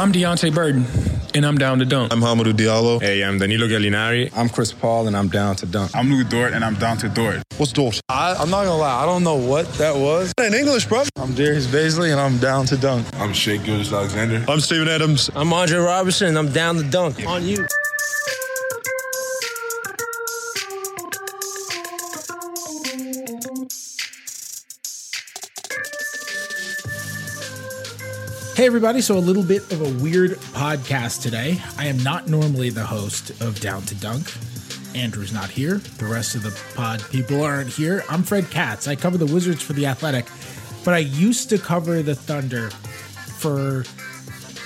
I'm Deontay Burton, and I'm down to dunk. I'm Hamidou Diallo. Hey, I'm Danilo Gallinari. I'm Chris Paul, and I'm down to dunk. I'm Lu Dort, and I'm down to Dort. What's Dort? I'm not going to lie. I don't know what that was. In English, bro. I'm Darius Bazley, and I'm down to dunk. I'm Shai Gilgeous Alexander. I'm Steven Adams. I'm Andre Roberson, and I'm down to dunk. Yeah. On you. Hey, everybody. So a little bit of a weird podcast today. I am not normally the host of Down to Dunk. Andrew's not here. The rest of the pod people aren't here. I'm Fred Katz. I cover the Wizards for The Athletic, but I used to cover the Thunder for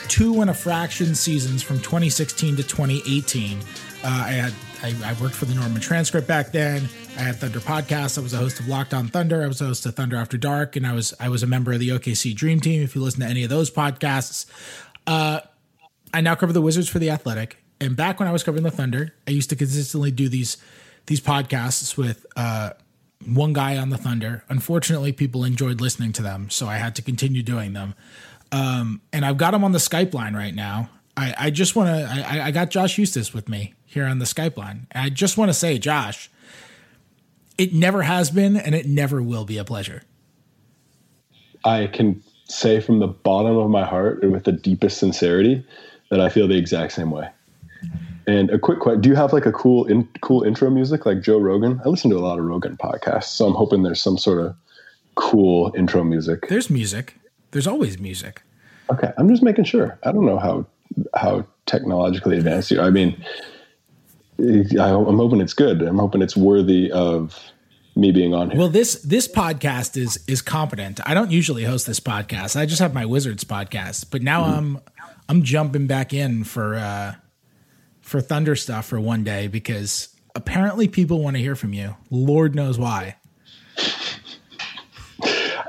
2 and a fraction seasons from 2016 to 2018. I worked for the Norman Transcript back then. I had Thunder Podcasts. I was a host of Locked On Thunder. I was a host of Thunder After Dark, and I was a member of the OKC Dream Team, if you listen to any of those podcasts. I now cover the Wizards for The Athletic, and back when I was covering the Thunder, I used to consistently do these podcasts with one guy on the Thunder. Unfortunately, people enjoyed listening to them, so I had to continue doing them. And I've got him on the Skype line right now. I just want to – I got Josh Eustace with me here on the Skype line. I just want to say, Josh, it never has been and it never will be a pleasure. I can say from the bottom of my heart and with the deepest sincerity that I feel the exact same way. And a quick question, do you have like a cool intro music like Joe Rogan? I listen to a lot of Rogan podcasts, so I'm hoping there's some sort of cool intro music. There's music. There's always music. Okay, I'm just making sure. I don't know how technologically advanced you are. I mean, I'm hoping it's good. I'm hoping it's worthy of me being on here. Well, this podcast is competent. I don't usually host this podcast. I just have my Wizards podcast, but now I'm jumping back in for Thunder stuff for one day because apparently people want to hear from you. Lord knows why.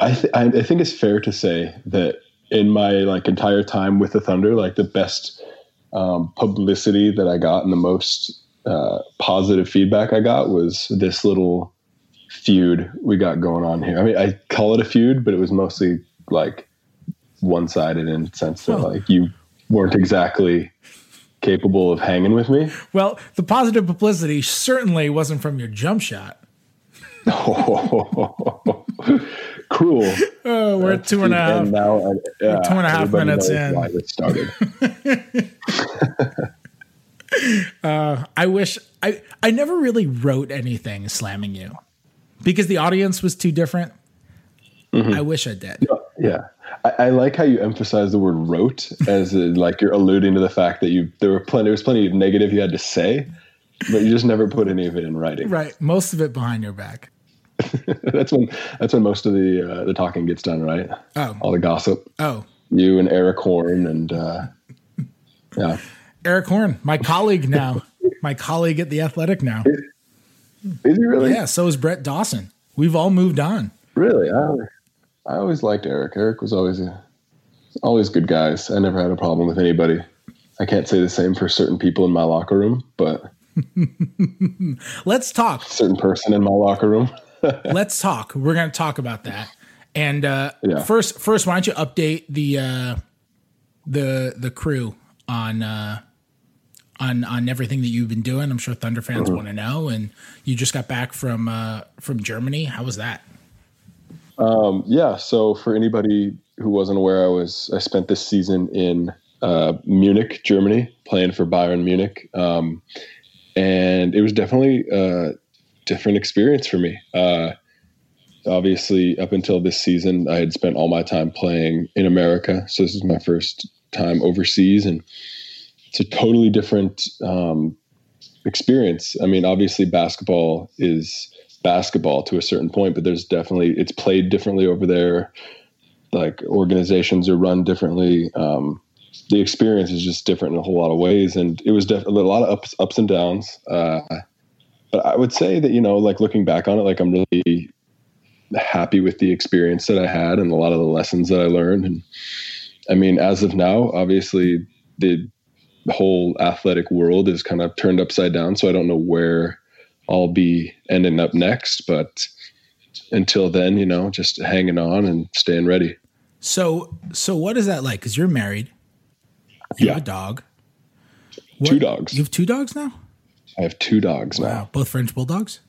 I think it's fair to say that in my like entire time with the Thunder, like the best publicity that I got and the most positive feedback I got was this little feud we got going on here. I mean, I call it a feud, but it was mostly like one-sided in the sense that like you weren't exactly capable of hanging with me. Well, the positive publicity certainly wasn't from your jump shot. Cruel. Oh, we're at 2.5. Now, we're 2.5 minutes in. Why this started. I wish I never really wrote anything slamming you because the audience was too different. Mm-hmm. I wish I did. Yeah. I like how you emphasize the word wrote as like you're alluding to the fact that there was plenty of negative you had to say, but you just never put any of it in writing. Right. Most of it behind your back. That's when most of the talking gets done, right? Oh. All the gossip. Oh. You and Eric Horn and yeah. Eric Horn, my colleague now, my colleague at The Athletic now. Is he really? Yeah, so is Brett Dawson. We've all moved on. Really? I always liked Eric. Eric was always good guys. I never had a problem with anybody. I can't say the same for certain people in my locker room, but let's talk. Certain person in my locker room. Let's talk. We're going to talk about that. And first, why don't you update the crew on everything that you've been doing? I'm sure Thunder fans want to know. And you just got back from Germany. How was that? Yeah. So for anybody who wasn't aware, I spent this season in Munich, Germany, playing for Bayern Munich. And it was definitely different experience for me. Obviously, up until this season, I had spent all my time playing in America. So this is my first time overseas, and it's a totally different experience. I mean, obviously, basketball is basketball to a certain point, but it's played differently over there. Like organizations are run differently. The experience is just different in a whole lot of ways, and it was a lot of ups and downs. But I would say that, you know, like looking back on it, like I'm really happy with the experience that I had and a lot of the lessons that I learned. And I mean, as of now, obviously the whole athletic world is kind of turned upside down. So I don't know where I'll be ending up next, but until then, you know, just hanging on and staying ready. So what is that like? 'Cause you're married. You have a dog. What? Two dogs. You have two dogs now? I have two dogs now. Wow. Both French bulldogs?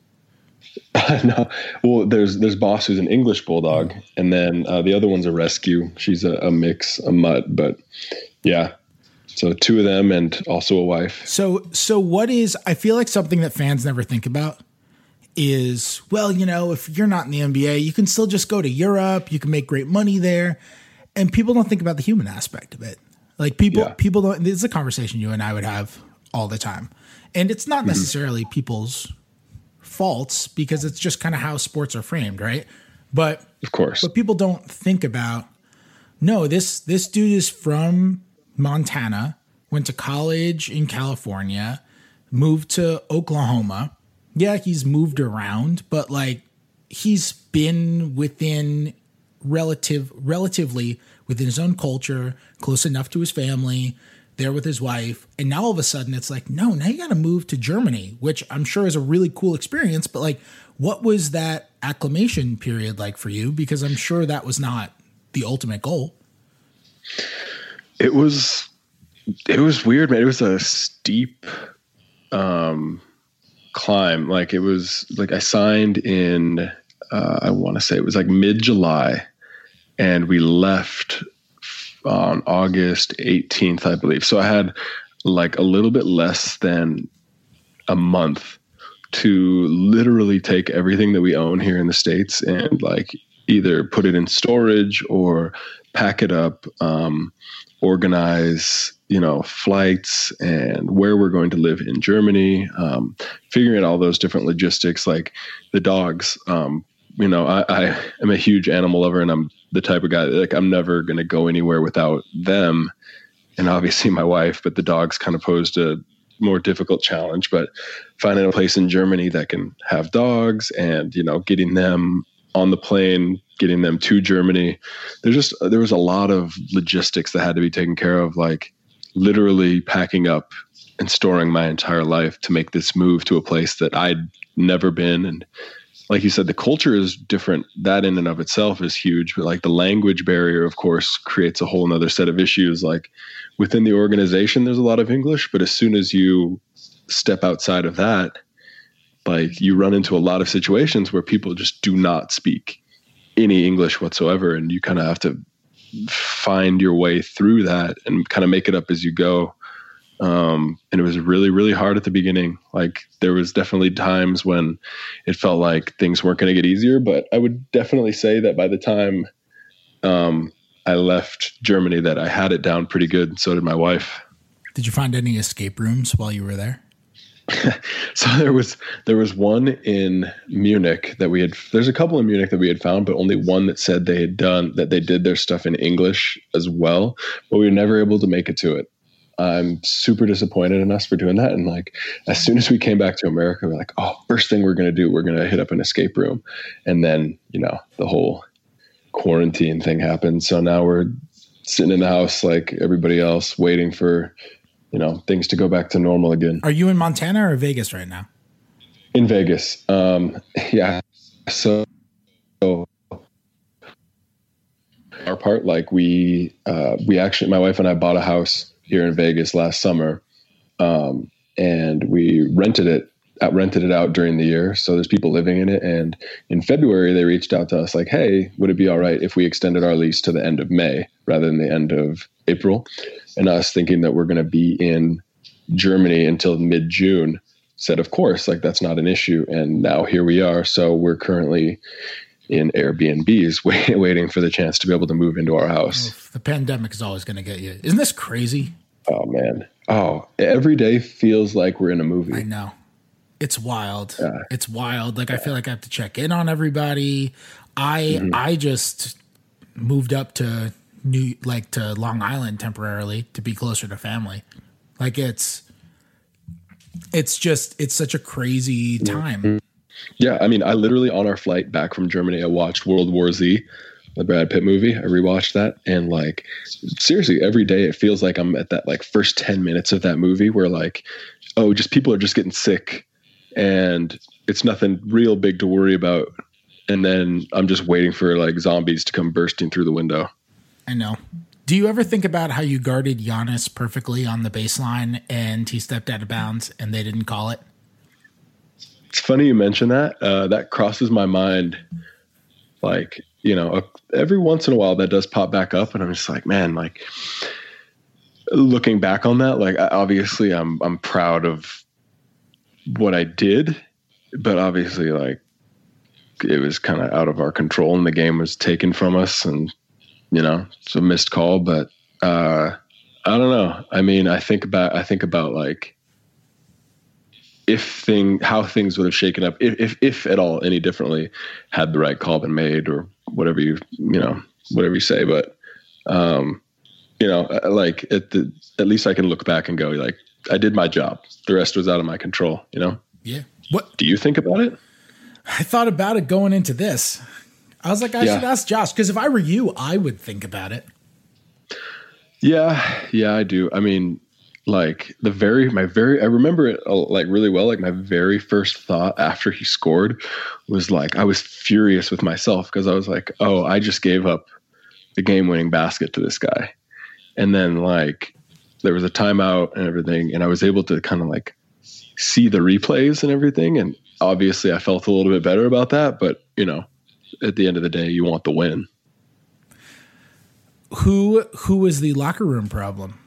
No. Well, there's Boss, who's an English bulldog, and then the other one's a rescue. She's a mix, a mutt, but yeah. So two of them and also a wife. So what is, I feel like something that fans never think about is, well, you know, if you're not in the NBA, you can still just go to Europe. You can make great money there. And people don't think about the human aspect of it. Like people don't, this is a conversation you and I would have all the time. And it's not necessarily people's faults because it's just kind of how sports are framed. Right. But of course, but people don't think about, no, this dude is from Montana, went to college in California, moved to Oklahoma. Yeah. He's moved around, but like he's been within relatively within his own culture, close enough to his family, there with his wife. And now all of a sudden it's like, no, now you got to move to Germany, which I'm sure is a really cool experience. But like, what was that acclimation period like for you? Because I'm sure that was not the ultimate goal. It was weird, man. It was a steep climb. Like it was like I signed in, I want to say it was like mid-July, and we left on August 18th, I believe. So I had like a little bit less than a month to literally take everything that we own here in the States and like either put it in storage or pack it up, organize, you know, flights and where we're going to live in Germany, figuring out all those different logistics, like the dogs. You know, I am a huge animal lover, and I'm the type of guy that, like, I'm never going to go anywhere without them. And obviously my wife, but the dogs kind of posed a more difficult challenge, but finding a place in Germany that can have dogs and, you know, getting them on the plane, getting them to Germany. There was a lot of logistics that had to be taken care of, like literally packing up and storing my entire life to make this move to a place that I'd never been. And like you said, the culture is different. That in and of itself is huge, but like the language barrier, of course, creates a whole nother set of issues. Like within the organization, there's a lot of English, but as soon as you step outside of that, like you run into a lot of situations where people just do not speak any English whatsoever. And you kind of have to find your way through that and kind of make it up as you go. And it was really, really hard at the beginning. Like there was definitely times when it felt like things weren't going to get easier, but I would definitely say that by the time, I left Germany, that I had it down pretty good. And so did my wife. Did you find any escape rooms while you were there? So there was one in Munich that we had, there's a couple in Munich that we had found, but only one that said they had done, that they did their stuff in English as well, but we were never able to make it to it. I'm super disappointed in us for doing that. And like, as soon as we came back to America, we're like, oh, first thing we're going to do, we're going to hit up an escape room. And then, you know, the whole quarantine thing happened. So now we're sitting in the house, like everybody else, waiting for, you know, things to go back to normal again. Are you in Montana or Vegas right now? In Vegas. Yeah. So our part, like we actually, my wife and I bought a house here in Vegas last summer. And we rented it out during the year. So there's people living in it. And in February, they reached out to us like, hey, would it be all right if we extended our lease to the end of May rather than the end of April? And us thinking that we're going to be in Germany until mid-June said, of course, like that's not an issue. And now here we are. So we're currently in Airbnbs waiting for the chance to be able to move into our house. Oof, the pandemic is always going to get you. Isn't this crazy? Oh man. Oh, every day feels like we're in a movie. I know. It's wild. It's wild. Like I feel like I have to check in on everybody. I just moved up to to Long Island temporarily to be closer to family. Like it's such a crazy time. Mm-hmm. Yeah, I mean, I literally on our flight back from Germany, I watched World War Z, the Brad Pitt movie. I rewatched that, and like seriously, every day it feels like I'm at that like first 10 minutes of that movie where like, oh, just people are just getting sick, and it's nothing real big to worry about, and then I'm just waiting for like zombies to come bursting through the window. I know. Do you ever think about how you guarded Giannis perfectly on the baseline and he stepped out of bounds and they didn't call it? It's funny you mention that. That crosses my mind. Like, you know, every once in a while that does pop back up and I'm just like, man, like looking back on that, like obviously I'm proud of what I did, but obviously like it was kind of out of our control and the game was taken from us and, you know, it's a missed call, but I don't know. I mean, I think about like how things would have shaken up if at all any differently had the right call been made or whatever you say. But you know, like at least I can look back and go like I did my job. The rest was out of my control. You know? Yeah. What do you think about it? I thought about it going into this. I was like, I should ask Josh, because if I were you, I would think about it. Yeah, I do. I mean, like I remember it like really well. Like my very first thought after he scored was like, I was furious with myself because I was like, oh, I just gave up the game-winning basket to this guy. And then like there was a timeout and everything, and I was able to kind of like see the replays and everything. And obviously I felt a little bit better about that, but you know, at the end of the day, you want the win. Who was the locker room problem?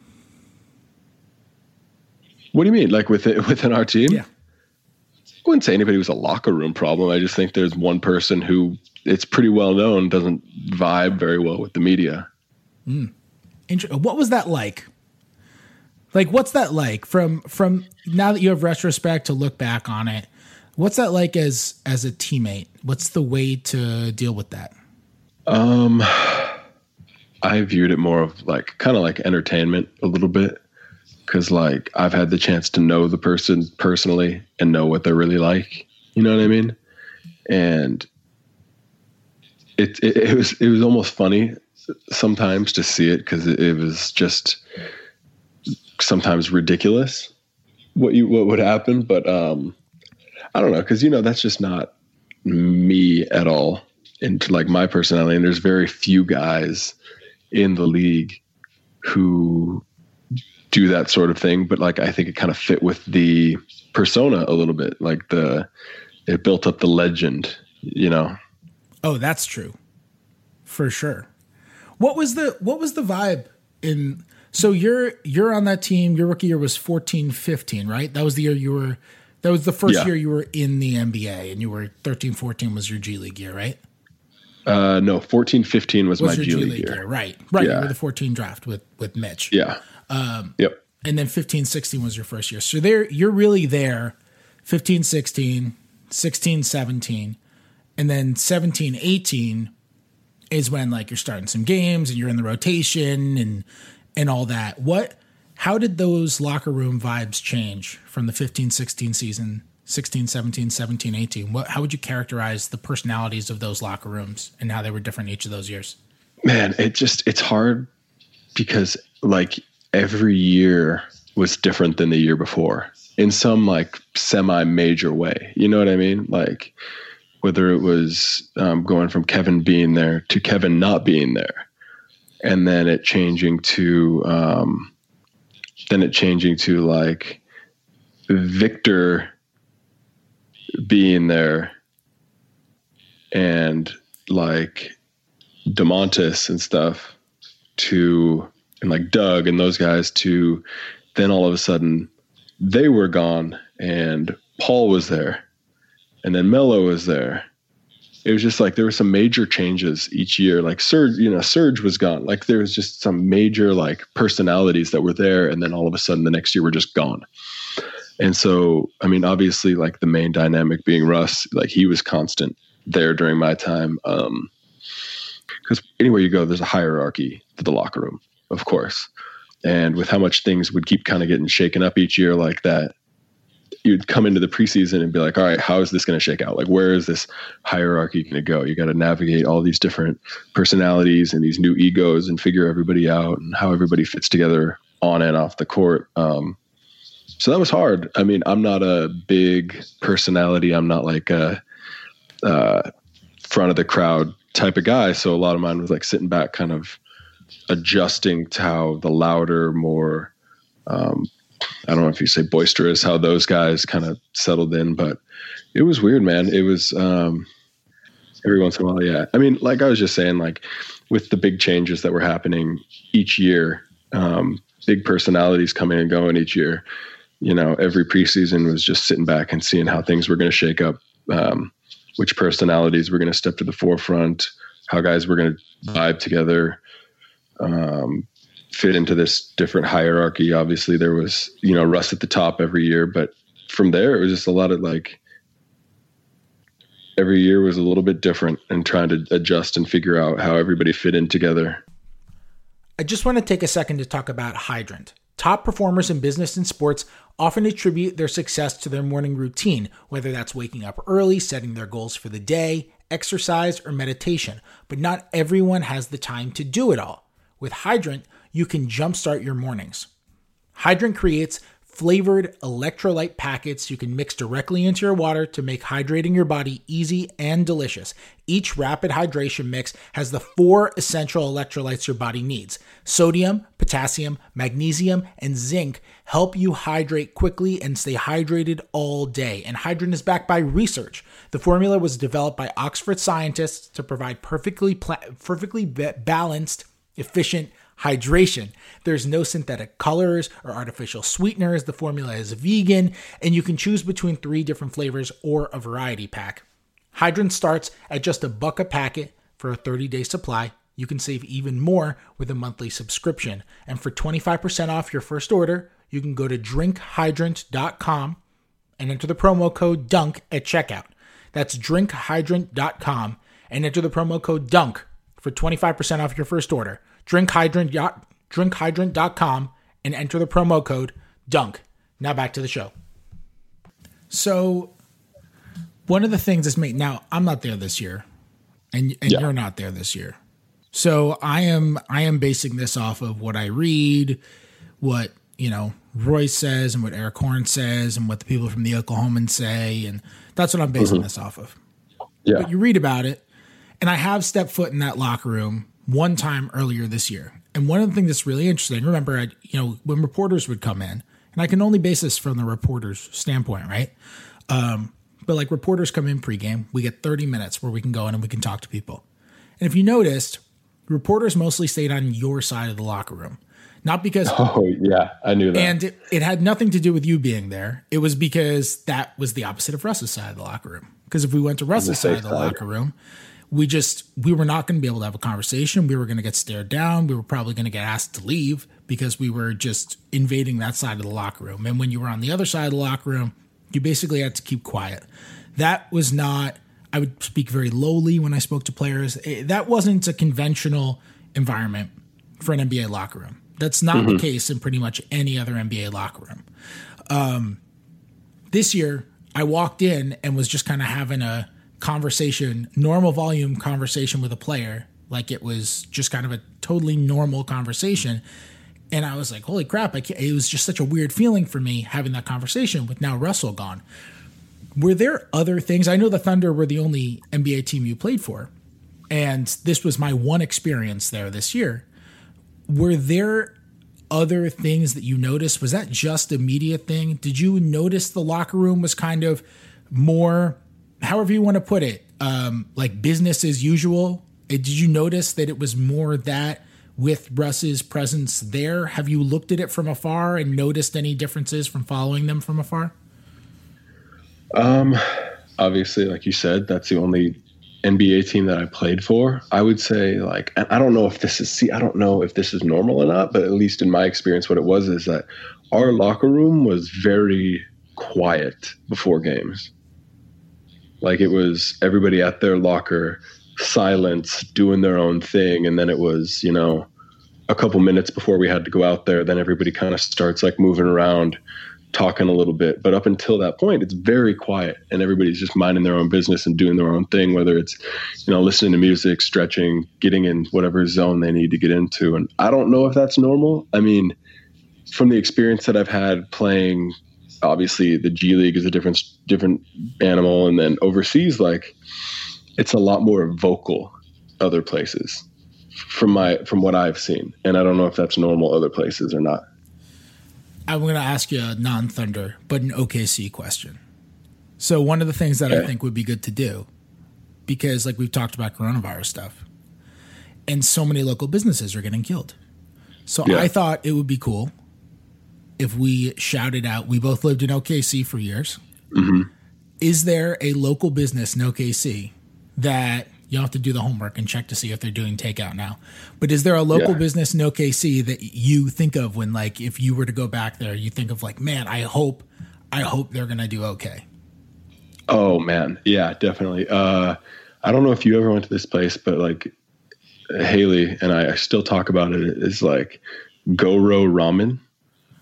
What do you mean? Like within our team? Yeah. I wouldn't say anybody was a locker room problem. I just think there's one person who, it's pretty well known, doesn't vibe very well with the media. Mm. What was that like? Like, what's that like from now that you have retrospect to look back on it? What's that like as a teammate? What's the way to deal with that? I viewed it more of like kind of like entertainment a little bit, because like I've had the chance to know the person personally and know what they're really like. You know what I mean? And it was almost funny sometimes to see it, because it was just sometimes ridiculous what would happen, but I don't know, because, you know, that's just not me at all. And like my personality, and there's very few guys in the league who do that sort of thing. But like, I think it kind of fit with the persona a little bit, like it built up the legend, you know? Oh, that's true. For sure. What was the vibe in, so you're on that team, your rookie year was 14-15, right? That was the year you were. That was the first year you were in the NBA, and you were 13-14 was your G League year, right? No, 14-15 was my G League year. Right. Yeah. You were the 14 draft with Mitch. Yeah. Yep. And then 15-16 was your first year. So there, you're really there 15-16, 16-17, and then 17-18 is when like you're starting some games and you're in the rotation and all that. How did those locker room vibes change from the 15-16 season, 16-17, 17-18? How would you characterize the personalities of those locker rooms and how they were different each of those years? Man, it's hard because like every year was different than the year before in some like semi-major way. You know what I mean? Like whether it was going from Kevin being there to Kevin not being there, and then it changing to... then it changing to like Victor being there and like DeMontis and stuff and like Doug and those guys to then all of a sudden they were gone and Paul was there and then Melo was there. It was just like there were some major changes each year. Like Surge was gone. Like there was just some major like personalities that were there, and then all of a sudden the next year were just gone. And so, I mean, obviously, like the main dynamic being Russ, like he was constant there during my time. Because anywhere you go, there's a hierarchy to the locker room, of course. And with how much things would keep kind of getting shaken up each year like that, you'd come into the preseason and be like, all right, how is this going to shake out? Like, where is this hierarchy going to go? You got to navigate all these different personalities and these new egos and figure everybody out and how everybody fits together on and off the court. So that was hard. I mean, I'm not a big personality. I'm not like a front of the crowd type of guy. So a lot of mine was like sitting back, kind of adjusting to how the louder, more, I don't know if you say boisterous, how those guys kind of settled in, but it was weird, man. It was, every once in a while. Yeah. I mean, like I was just saying, like with the big changes that were happening each year, big personalities coming and going each year, you know, every preseason was just sitting back and seeing how things were going to shake up, which personalities were going to step to the forefront, how guys were going to vibe together, fit into this different hierarchy. Obviously there was, you know, Russ at the top every year, but from there it was just a lot of like, every year was a little bit different and trying to adjust and figure out how everybody fit in together. I just want to take a second to talk about Hydrant. Top performers in business and sports often attribute their success to their morning routine, whether that's waking up early, setting their goals for the day, exercise, or meditation, but not everyone has the time to do it all. With Hydrant, you can jumpstart your mornings. Hydrant creates flavored electrolyte packets you can mix directly into your water to make hydrating your body easy and delicious. Each rapid hydration mix has the 4 essential electrolytes your body needs. Sodium, potassium, magnesium, and zinc help you hydrate quickly and stay hydrated all day. And Hydrant is backed by research. The formula was developed by Oxford scientists to provide perfectly balanced, efficient hydration. There's no synthetic colors or artificial sweeteners. The formula is vegan, and you can choose between 3 different flavors or a variety pack. Hydrant starts at just $1 a packet for a 30-day supply. You can save even more with a monthly subscription. And for 25% off your first order, you can go to drinkhydrant.com and enter the promo code DUNK at checkout. That's drinkhydrant.com and enter the promo code DUNK for 25% off your first order. Drinkhydrant.com and enter the promo code DUNK. Now back to the show. So one of the things is made, now I'm not there this year and yeah, you're not there this year. So I am basing this off of what I read, what, you know, Roy says and what Eric Horn says and what the people from the Oklahomans say. And that's what I'm basing this off of. Yeah. But you read about it, and I have stepped foot in that locker room one time earlier this year. And one of the things that's really interesting, remember, when reporters would come in, and I can only base this from the reporter's standpoint, right? But like reporters come in pregame, we get 30 minutes where we can go in and we can talk to people. And if you noticed, reporters mostly stayed on your side of the locker room. Not because... Oh, yeah, I knew that. And it had nothing to do with you being there. It was because that was the opposite of Russ's side of the locker room. Because if we went to Russ's side of the locker room... We were not going to be able to have a conversation. We were going to get stared down. We were probably going to get asked to leave because we were just invading that side of the locker room. And when you were on the other side of the locker room, you basically had to keep quiet. That was not, I would speak very lowly when I spoke to players. That wasn't a conventional environment for an NBA locker room. That's not the case in pretty much any other NBA locker room. This year, I walked in and was just kind of having a conversation, normal volume conversation with a player. Like it was just kind of a totally normal conversation. And I was like, holy crap. It was just such a weird feeling for me having that conversation with now Russell gone. Were there other things? I know the Thunder were the only NBA team you played for, and this was my one experience there this year. Were there other things that you noticed? Was that just a media thing? Did you notice the locker room was kind of more, however you want to put it, like business as usual? Did you notice that it was more that with Russ's presence there? Have you looked at it from afar and noticed any differences from following them from afar? Obviously, like you said, that's the only NBA team that I played for. I would say, like, and I don't know if this is normal or not, but at least in my experience, what it was is that our locker room was very quiet before games. Like it was everybody at their locker, silence, doing their own thing. And then it was, you know, a couple minutes before we had to go out there, then everybody kind of starts like moving around, talking a little bit. But up until that point, it's very quiet and everybody's just minding their own business and doing their own thing, whether it's, you know, listening to music, stretching, getting in whatever zone they need to get into. And I don't know if that's normal. I mean, from the experience that I've had playing, obviously the G League is a different animal. And then overseas, like it's a lot more vocal other places. from what I've seen. And I don't know if that's normal other places or not. I'm going to ask you a non-Thunder, but an OKC question. So one of the things that I think would be good to do, because like we've talked about coronavirus stuff, and so many local businesses are getting killed. So I thought it would be cool if we shouted out, we both lived in OKC for years. Mm-hmm. Is there a local business in OKC that you'll have to do the homework and check to see if they're doing takeout now? But is there a local business in OKC that you think of when, like, if you were to go back there, you think of like, man, I hope they're going to do okay? Oh man. Yeah, definitely. I don't know if you ever went to this place, but like Haley and I still talk about it. It's like Goro Ramen.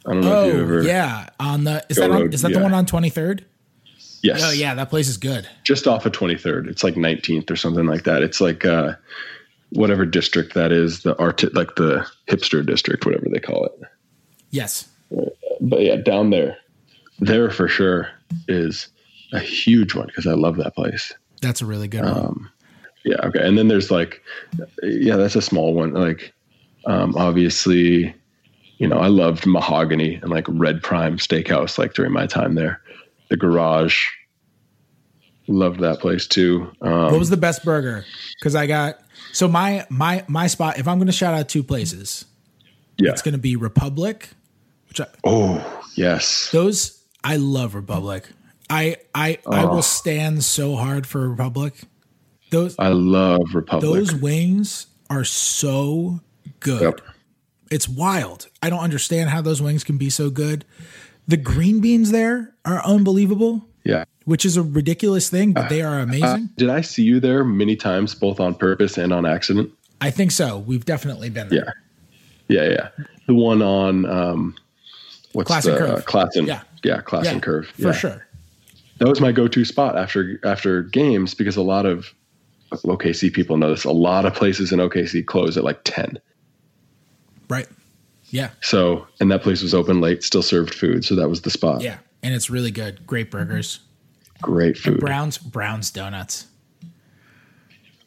I don't know if you ever. Yeah. On the, is that the one on 23rd? Yes. Oh yeah, that place is good. Just off of 23rd. It's like 19th or something like that. It's like whatever district that is, like the hipster district, whatever they call it. Yes. But yeah, down there for sure is a huge one because I love that place. That's a really good one. Yeah. Okay. And then there's like, that's a small one. Like, obviously, you know, I loved Mahogany and like Red Prime Steakhouse, like during my time there. The Garage, loved that place too. What was the best burger? Because I got my spot. If I'm going to shout out two places, it's going to be Republic. Those I love Republic. I will stand so hard for Republic. Those wings are so good. Yep. It's wild. I don't understand how those wings can be so good. The green beans there are unbelievable. Yeah. Which is a ridiculous thing, but they are amazing. Did I see you there many times, both on purpose and on accident? I think so. We've definitely been there. Yeah. The one on Classen Curve. Classen Curve. Yeah. For sure. That was my go-to spot after games because a lot of OKC people know this. A lot of places in OKC close at like 10. Right. Yeah. So, and that place was open late, still served food. So that was the spot. Yeah. And it's really good. Great burgers. Great food. And Brown's Donuts.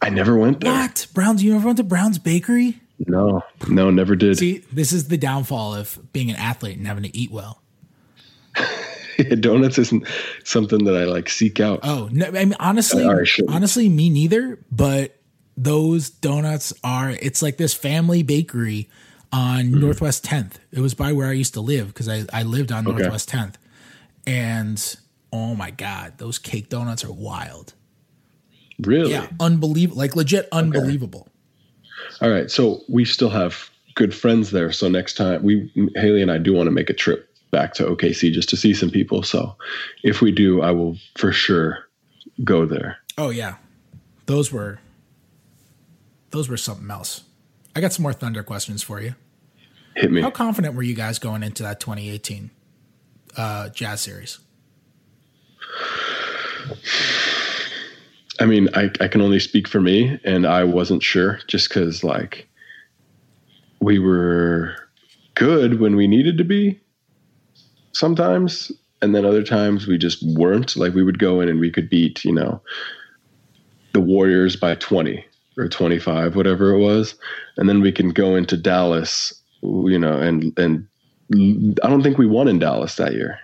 I never went there. What? Brown's? You never went to Brown's Bakery? No, never did. See, this is the downfall of being an athlete and having to eat well. Donuts isn't something that I like seek out. Oh, no, I mean, honestly, me neither. But those donuts are, it's like this family bakery on Northwest 10th. It was by where I used to live because I lived on Northwest 10th. And oh my God, those cake donuts are wild. Really? Yeah, unbelievable. Like legit unbelievable. Okay. All right. So we still have good friends there. So next time Haley and I do want to make a trip back to OKC just to see some people. So if we do, I will for sure go there. Oh yeah. Those were something else. I got some more Thunder questions for you. Hit me. How confident were you guys going into that 2018 Jazz series? I mean, I can only speak for me, and I wasn't sure just because, like, we were good when we needed to be sometimes, and then other times we just weren't. Like, we would go in and we could beat, you know, the Warriors by 20. Or 25, whatever it was, and then we can go into Dallas, you know, and I don't think we won in Dallas that year.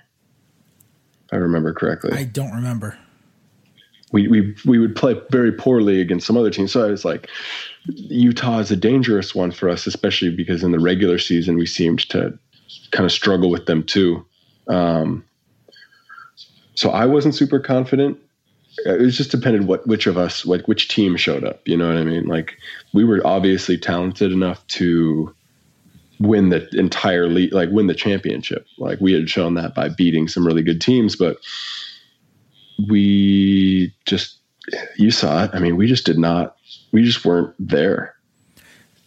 If I remember correctly. I don't remember. We would play very poorly against some other teams. So I was like, Utah is a dangerous one for us, especially because in the regular season we seemed to kind of struggle with them too. So I wasn't super confident. It was just dependent which of us, like which team showed up. You know what I mean? Like we were obviously talented enough to win the entire league, like win the championship. Like we had shown that by beating some really good teams, but we just, you saw it. I mean, we just weren't there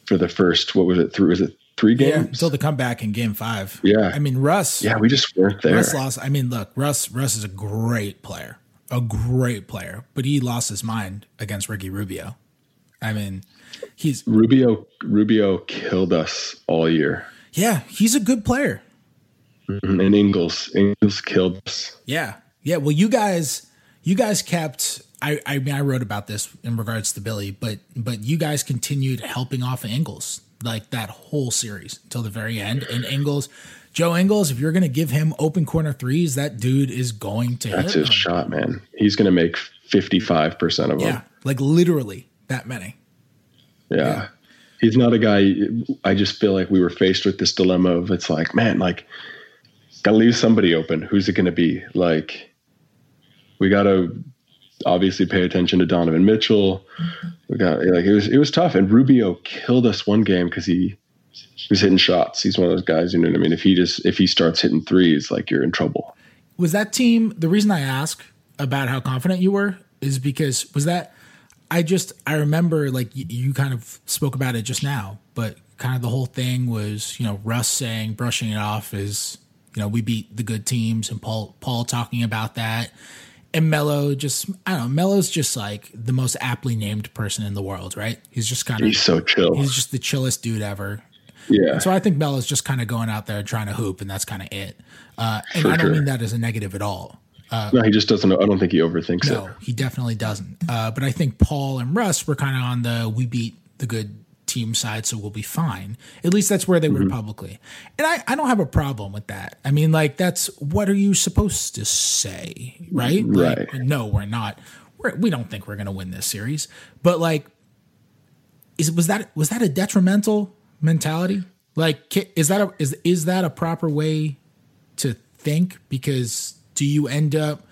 for the first, three games? Yeah, until the comeback in game 5. Yeah. I mean, Russ. Yeah, we just weren't there. Russ lost. I mean, look, Russ is a great player. A great player, but he lost his mind against Ricky Rubio. I mean, Rubio killed us all year. Yeah, he's a good player. And Ingles killed us. Yeah. Well, you guys kept I wrote about this in regards to Billy, but you guys continued helping off of Ingles like that whole series until the very end. And Ingles, Joe Ingles, if you're going to give him open corner threes, that dude is going to hit. That's his shot, man. He's going to make 55% of them. Yeah, like literally that many. Yeah. He's not a guy. I just feel like we were faced with this dilemma of it's like, man, like got to leave somebody open. Who's it going to be? Like we got to obviously pay attention to Donovan Mitchell. We got like, it was tough. And Rubio killed us one game because he was hitting shots. He's one of those guys, you know what I mean? If he starts hitting threes, like you're in trouble. Was that team, the reason I ask about how confident you were is because was that, I remember like you kind of spoke about it just now, but kind of the whole thing was, you know, Russ saying brushing it off is, you know, we beat the good teams and Paul talking about that. And Melo just, I don't know, Melo's just like the most aptly named person in the world, right? He's just kind of, he's so chill. He's just the chillest dude ever. Yeah. And so I think Melo's just kind of going out there trying to hoop and that's kind of it. And I don't mean that as a negative at all. No, he just doesn't. I don't think he overthinks it. No, he definitely doesn't. But I think Paul and Russ were kind of on the we beat the good team side, so we'll be fine. At least that's where they were publicly. And I don't have a problem with that. I mean, like, that's what are you supposed to say, right? Right. Like, no, we're not. We don't think we're going to win this series. But, like, was that a detrimental mentality? Like, is that a proper way to think? Because do you end up,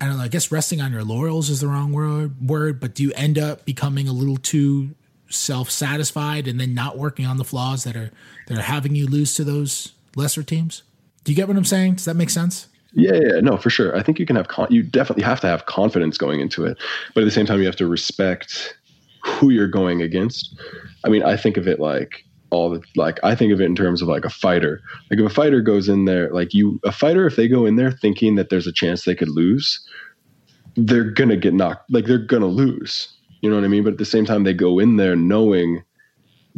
I don't know, I guess resting on your laurels is the wrong word, but do you end up becoming a little too self-satisfied and then not working on the flaws that are having you lose to those lesser teams? Do you get what I'm saying? Does that make sense? Yeah, no, for sure. I think you can have, you definitely have to have confidence going into it, but at the same time, you have to respect who you're going against. I mean, I think of it like, I think of it in terms of like a fighter. Like if a fighter goes in there, if they go in there thinking that there's a chance they could lose, they're going to get knocked. Like they're going to lose. You know what I mean? But at the same time, they go in there knowing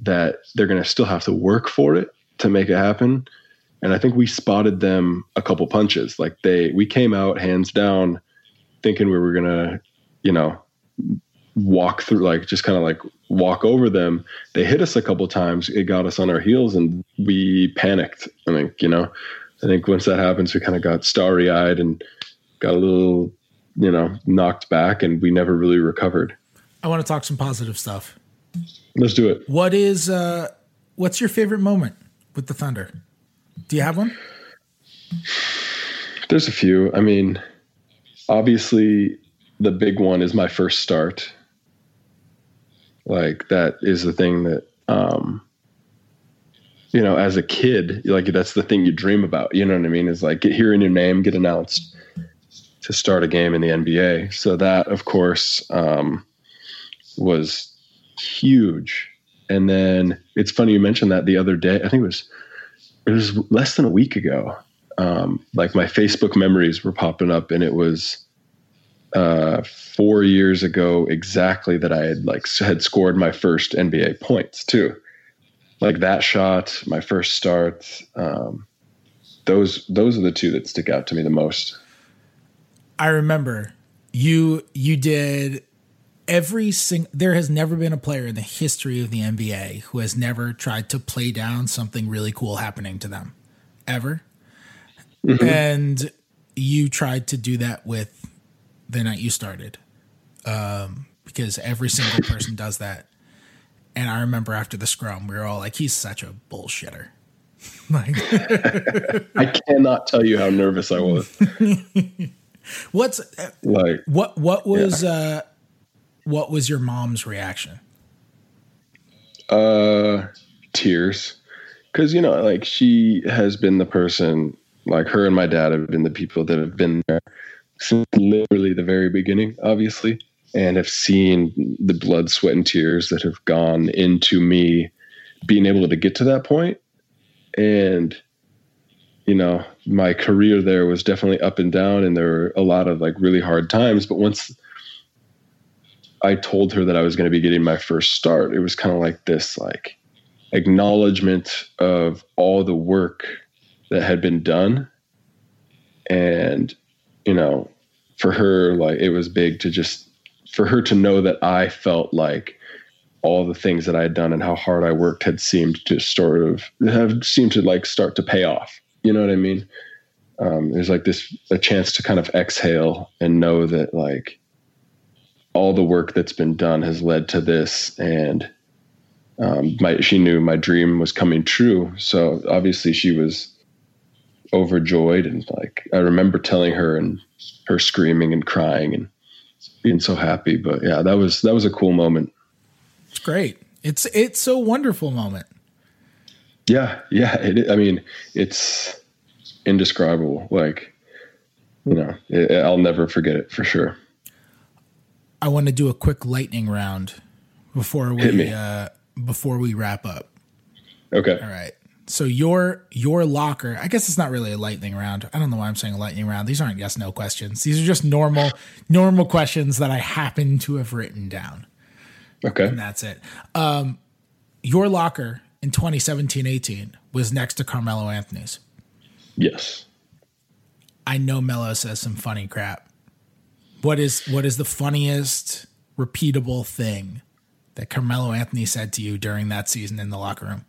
that they're going to still have to work for it to make it happen. And I think we spotted them a couple punches. Like we came out hands down thinking we were going to, you know, walk over them. They hit us a couple of times. It got us on our heels and we panicked. I think once that happens, we kind of got starry eyed and got a little, you know, knocked back and we never really recovered. I want to talk some positive stuff. Let's do it. What is, what's your favorite moment with the Thunder? Do you have one? There's a few. I mean, obviously the big one is my first start. Like that is the thing that, you know, as a kid, like that's the thing you dream about, you know what I mean? Is like hearing your name get announced to start a game in the NBA. So that of course, was huge. And then it's funny you mentioned that the other day, I think it was less than a week ago. Like my Facebook memories were popping up and it was, 4 years ago exactly that I had scored my first NBA points too. Like that shot, my first start. Those are the two that stick out to me the most. I remember you did there has never been a player in the history of the NBA who has never tried to play down something really cool happening to them ever. Mm-hmm. And you tried to do that with the night you started, because every single person does that. And I remember after the scrum, we were all like, he's such a bullshitter. Like, I cannot tell you how nervous I was. What was your mom's reaction? Tears. 'Cause you know, like she has been the person, like her and my dad have been the people that have been there since literally the very beginning, obviously, and have seen the blood, sweat, and tears that have gone into me being able to get to that point. And, you know, my career there was definitely up and down and there were a lot of like really hard times. But once I told her that I was going to be getting my first start, it was kind of like this, like acknowledgement of all the work that had been done. And, you know, for her, like, it was big to just, for her to know that I felt like all the things that I had done and how hard I worked had seemed to sort of have seemed to like start to pay off. You know what I mean? There's like this, a chance to kind of exhale and know that like all the work that's been done has led to this. And she knew my dream was coming true. So obviously she was overjoyed. And like, I remember telling her and her screaming and crying and being so happy. But yeah, that was a cool moment. It's great. It's a wonderful moment. Yeah. It's indescribable. Like, I'll never forget it for sure. I want to do a quick lightning round before we wrap up. Okay. All right. So your locker, I guess it's not really a lightning round. I don't know why I'm saying a lightning round. These aren't yes, no questions. These are just normal questions that I happen to have written down. Okay. And that's it. Your locker in 2017-18 was next to Carmelo Anthony's. Yes. I know Melo says some funny crap. What is the funniest repeatable thing that Carmelo Anthony said to you during that season in the locker room?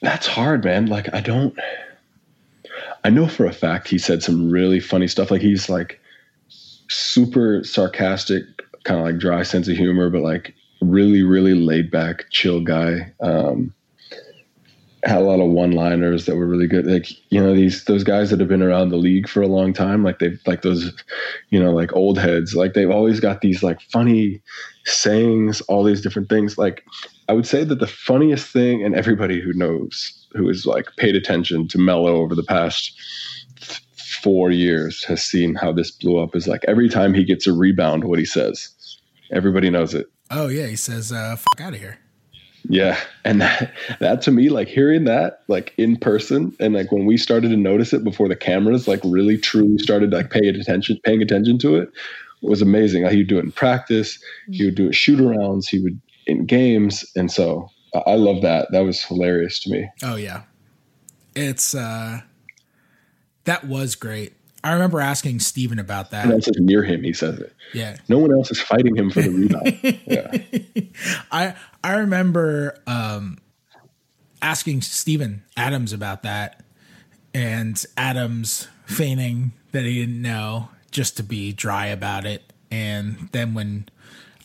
That's hard, man. Like, I know for a fact he said some really funny stuff. Like, he's like super sarcastic, kind of like dry sense of humor, but like really, really laid back, chill guy. Had a lot of one-liners that were really good. Like, those guys that have been around the league for a long time, like they've like those, like old heads, like they've always got these like funny sayings, all these different things. Like, I would say that the funniest thing, and everybody who has like paid attention to Melo over the past 4 years has seen how this blew up, is like every time he gets a rebound, what he says, everybody knows it. Oh yeah. He says, fuck out of here. Yeah. And that to me, like hearing that like in person, and like when we started to notice it before the cameras, like really truly started like paying attention to it, was amazing. Like, he would do it in practice. He would do it shoot arounds. He would in games. And so I love that. That was hilarious to me. Oh yeah. It's, that was great. I remember asking Steven about that. No one else is near him. He says it. Yeah. No one else is fighting him for the rebound. Yeah. I remember asking Steven Adams about that, and Adams feigning that he didn't know just to be dry about it. And then when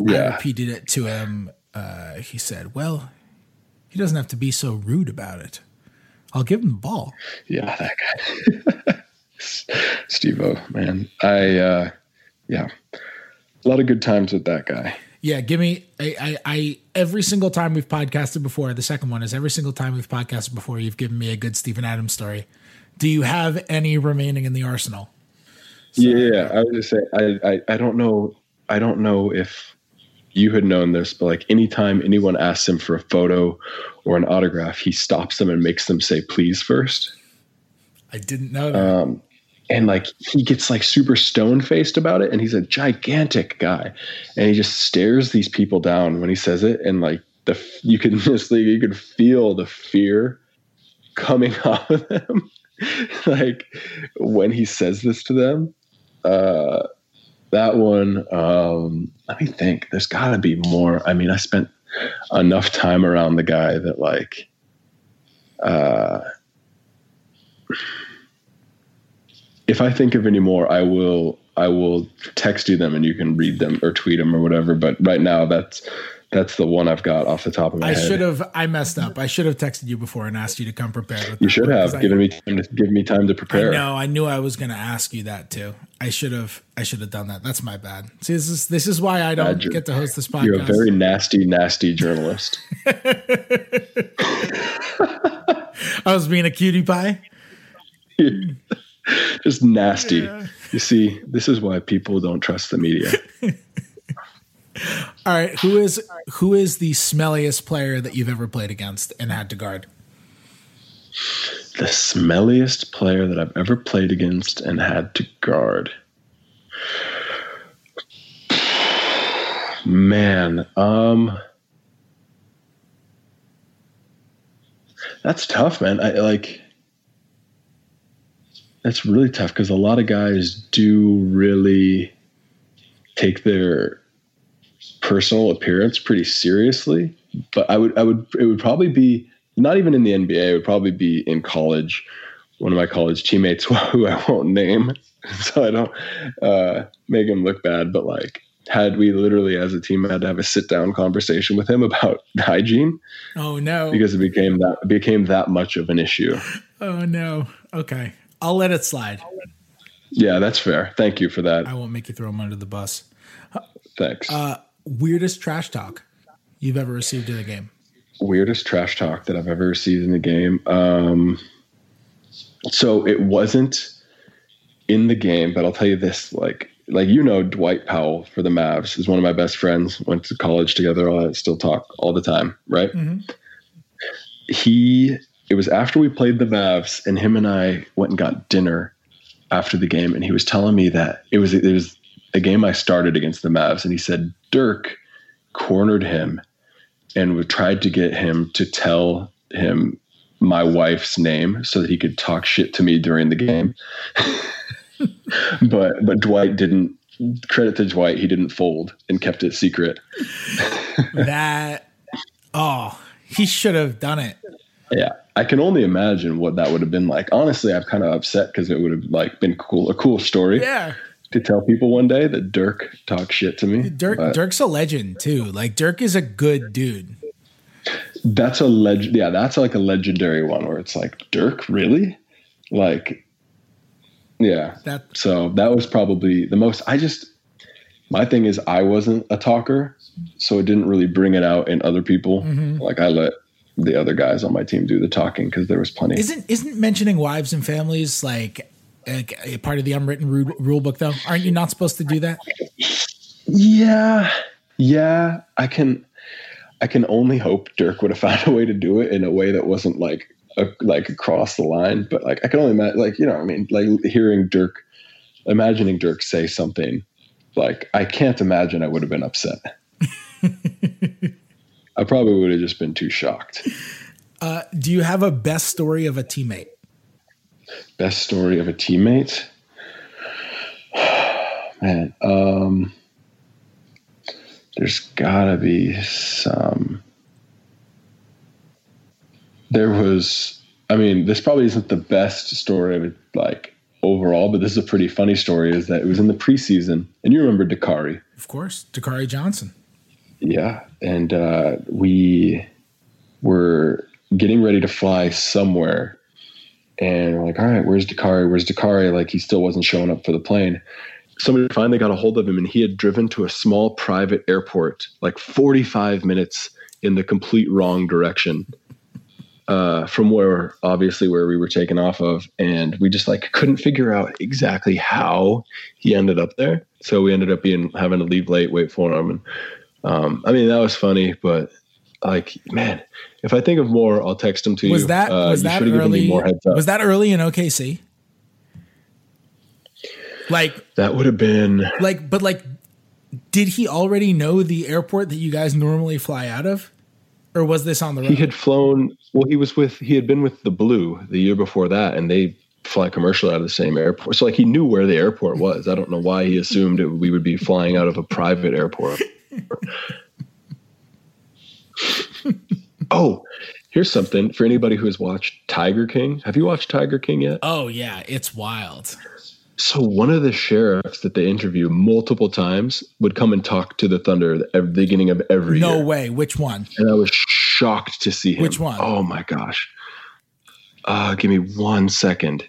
I repeated it to him, he said, well, he doesn't have to be so rude about it. I'll give him the ball. Yeah, that guy. Steve-O, man. A lot of good times with that guy. Yeah. Every single time we've podcasted before, the second one is every single time we've podcasted before, you've given me a good Steven Adams story. Do you have any remaining in the arsenal? So, yeah. I was just saying, I don't know. I don't know if you had known this, but like anytime anyone asks him for a photo or an autograph, he stops them and makes them say, please first. I didn't know that. And like he gets like super stone faced about it, and he's a gigantic guy, and he just stares these people down when he says it, and like you could feel the fear coming off of them, like when he says this to them. That one, let me think. There's got to be more. I mean, I spent enough time around the guy that like. If I think of any more, I will text you them and you can read them or tweet them or whatever. But right now that's the one I've got off the top of my head. I messed up. I should have texted you before and asked you to come prepared. You should have given me time to prepare. No, I knew I was going to ask you that too. I should have done that. That's my bad. See, this is why I don't get to host this podcast. You're a very nasty, nasty journalist. I was being a cutie pie. Just nasty. Yeah. You see, this is why people don't trust the media. All right, who is the smelliest player that you've ever played against and had to guard? The smelliest player that I've ever played against and had to guard. Man, that's tough, man. I like That's really tough because a lot of guys do really take their personal appearance pretty seriously. But it would probably be not even in the NBA. It would probably be in college. One of my college teammates who I won't name, so I don't make him look bad. But like, had we literally as a team had to have a sit down conversation with him about hygiene. Oh no! Because it became that much of an issue. Oh no. Okay. I'll let it slide. Yeah, that's fair. Thank you for that. I won't make you throw him under the bus. Thanks. Weirdest trash talk you've ever received in a game? Weirdest trash talk that I've ever received in a game. So it wasn't in the game, but I'll tell you this, like, you know, Dwight Powell for the Mavs is one of my best friends. Went to college together. I still talk all the time. Right. Mm-hmm. It was after we played the Mavs, and him and I went and got dinner after the game. And he was telling me that it was a game I started against the Mavs. And he said, Dirk cornered him and tried to get him to tell him my wife's name so that he could talk shit to me during the game. But Dwight didn't, credit to Dwight, he didn't fold and kept it secret. He should have done it. Yeah, I can only imagine what that would have been like. Honestly, I'm kind of upset because it would have like been a cool story. Yeah, to tell people one day that Dirk talked shit to me. Dirk's a legend too. Like Dirk is a good dude. That's a legend. Yeah, that's like a legendary one where it's like Dirk really, like, yeah. So that was probably the most. My thing is I wasn't a talker, so it didn't really bring it out in other people. Mm-hmm. Like I let the other guys on my team do the talking because there was plenty. Isn't mentioning wives and families like a part of the unwritten rule book though? Aren't you not supposed to do that? Yeah. I can only hope Dirk would have found a way to do it in a way that wasn't like across the line. But like I can only imagine, like, you know what I mean, like imagining Dirk say something like I can't imagine I would have been upset. I probably would have just been too shocked. Do you have a best story of a teammate? Best story of a teammate? Man, there's got to be some. This probably isn't the best story of it, like overall, but this is a pretty funny story, is that it was in the preseason. And you remember Dakari. Of course, Dakari Johnson. Yeah, and we were getting ready to fly somewhere, and we're like, all right, where's Dakari? Like, he still wasn't showing up for the plane. Somebody finally got a hold of him, and he had driven to a small private airport, like 45 minutes in the complete wrong direction from where we were taken off of, and we just like couldn't figure out exactly how he ended up there. So we ended up having to leave late, wait for him, and that was funny, but like, man, if I think of more, I'll text them to you. Was that early? Was that early in OKC? Like that would have been like, but like, did he already know the airport that you guys normally fly out of, or was this on the road? He had flown. Well, he had been with the Blue the year before that, and they fly commercial out of the same airport. So like, he knew where the airport was. I don't know why he assumed we would be flying out of a private airport. Oh, here's something for anybody who has watched Tiger King. Have you watched Tiger King yet? Oh yeah, it's wild. So one of the sheriffs that they interview multiple times would come and talk to the Thunder at the beginning of every year. No way, which one? And I was shocked to see him. Which one? Oh my gosh. Give me 1 second.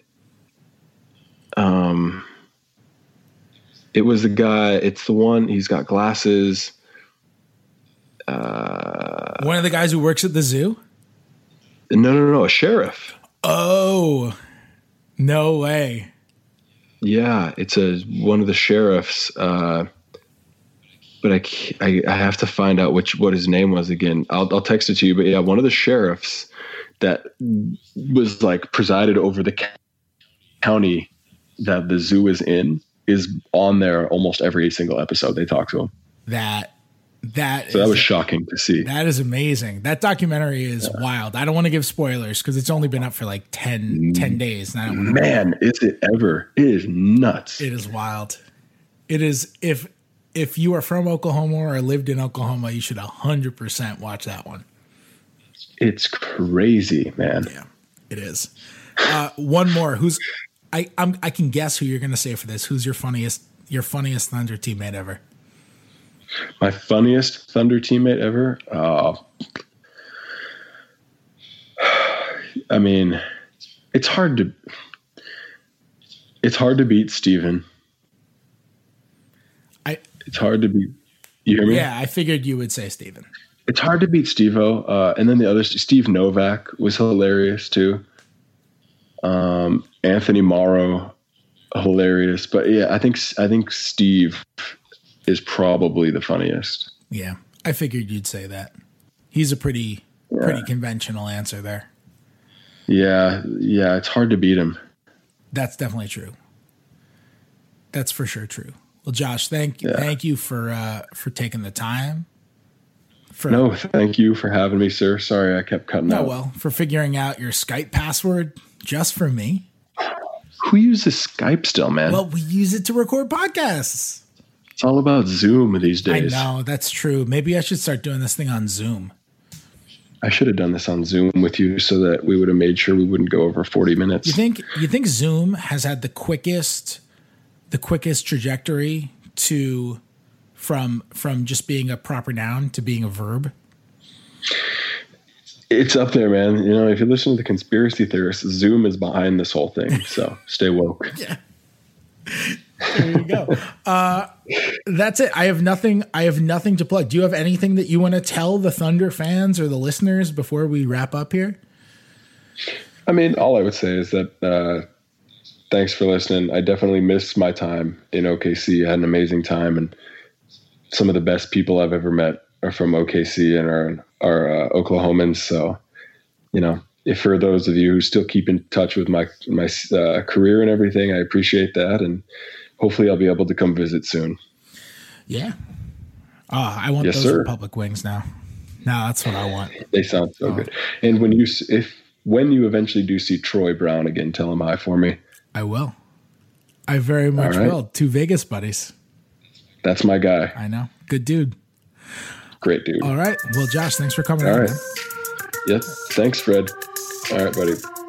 It was the guy, it's the one, he's got glasses. One of the guys who works at the zoo? No, a sheriff. Oh, no way. Yeah, it's one of the sheriffs. But I have to find out what his name was again. I'll text it to you. But yeah, one of the sheriffs that was like presided over the county that the zoo is in is on there almost every single episode. They talk to him. That That was shocking to see. That is amazing. That documentary is wild. I don't want to give spoilers because it's only been up for like 10 days. And I don't Man, is it ever. It is nuts. It is wild. It is. If you are from Oklahoma or lived in Oklahoma, you should 100% watch that one. It's crazy, man. Yeah, it is. One more. I can guess who you're going to say for this. Who's your funniest Thunder teammate ever? My funniest Thunder teammate ever? I mean, it's hard to beat Steven. It's hard to beat. You hear me? Yeah, I figured you would say Steven. It's hard to beat Steve-O. And then the other, Steve Novak was hilarious too. Anthony Morrow, hilarious. But yeah, I think Steve is probably the funniest. Yeah, I figured you'd say that. He's a pretty conventional answer there. Yeah, it's hard to beat him. That's definitely true. That's for sure true. Well, Josh, thank you for taking the time. No, thank you for having me, sir. Sorry, I kept cutting out. Oh, well, for figuring out your Skype password just for me. Who uses Skype still, man? Well, we use it to record podcasts. It's all about Zoom these days. I know, that's true. Maybe I should start doing this thing on Zoom. I should have done this on Zoom with you so that we would have made sure we wouldn't go over 40 minutes. You think Zoom has had the quickest trajectory to... From just being a proper noun to being a verb? It's up there, man. You know, if you listen to the conspiracy theorists, Zoom is behind this whole thing. So stay woke. Yeah. There you go. That's it. I have nothing to plug. Do you have anything that you want to tell the Thunder fans or the listeners before we wrap up here? I mean, all I would say is that, thanks for listening. I definitely missed my time in OKC. I had an amazing time, and some of the best people I've ever met are from OKC and are Oklahomans. So, you know, if for those of you who still keep in touch with my career and everything, I appreciate that. And hopefully I'll be able to come visit soon. Yeah. I want those Republic wings now. No, that's what I want. They sound so good. And when you eventually do see Troy Brown again, tell him hi for me. I will. I very much will. Two Vegas buddies. That's my guy. I know. Good dude. Great dude. All right. Well, Josh, thanks for coming. All right. Yep. Thanks, Fred. All right, buddy.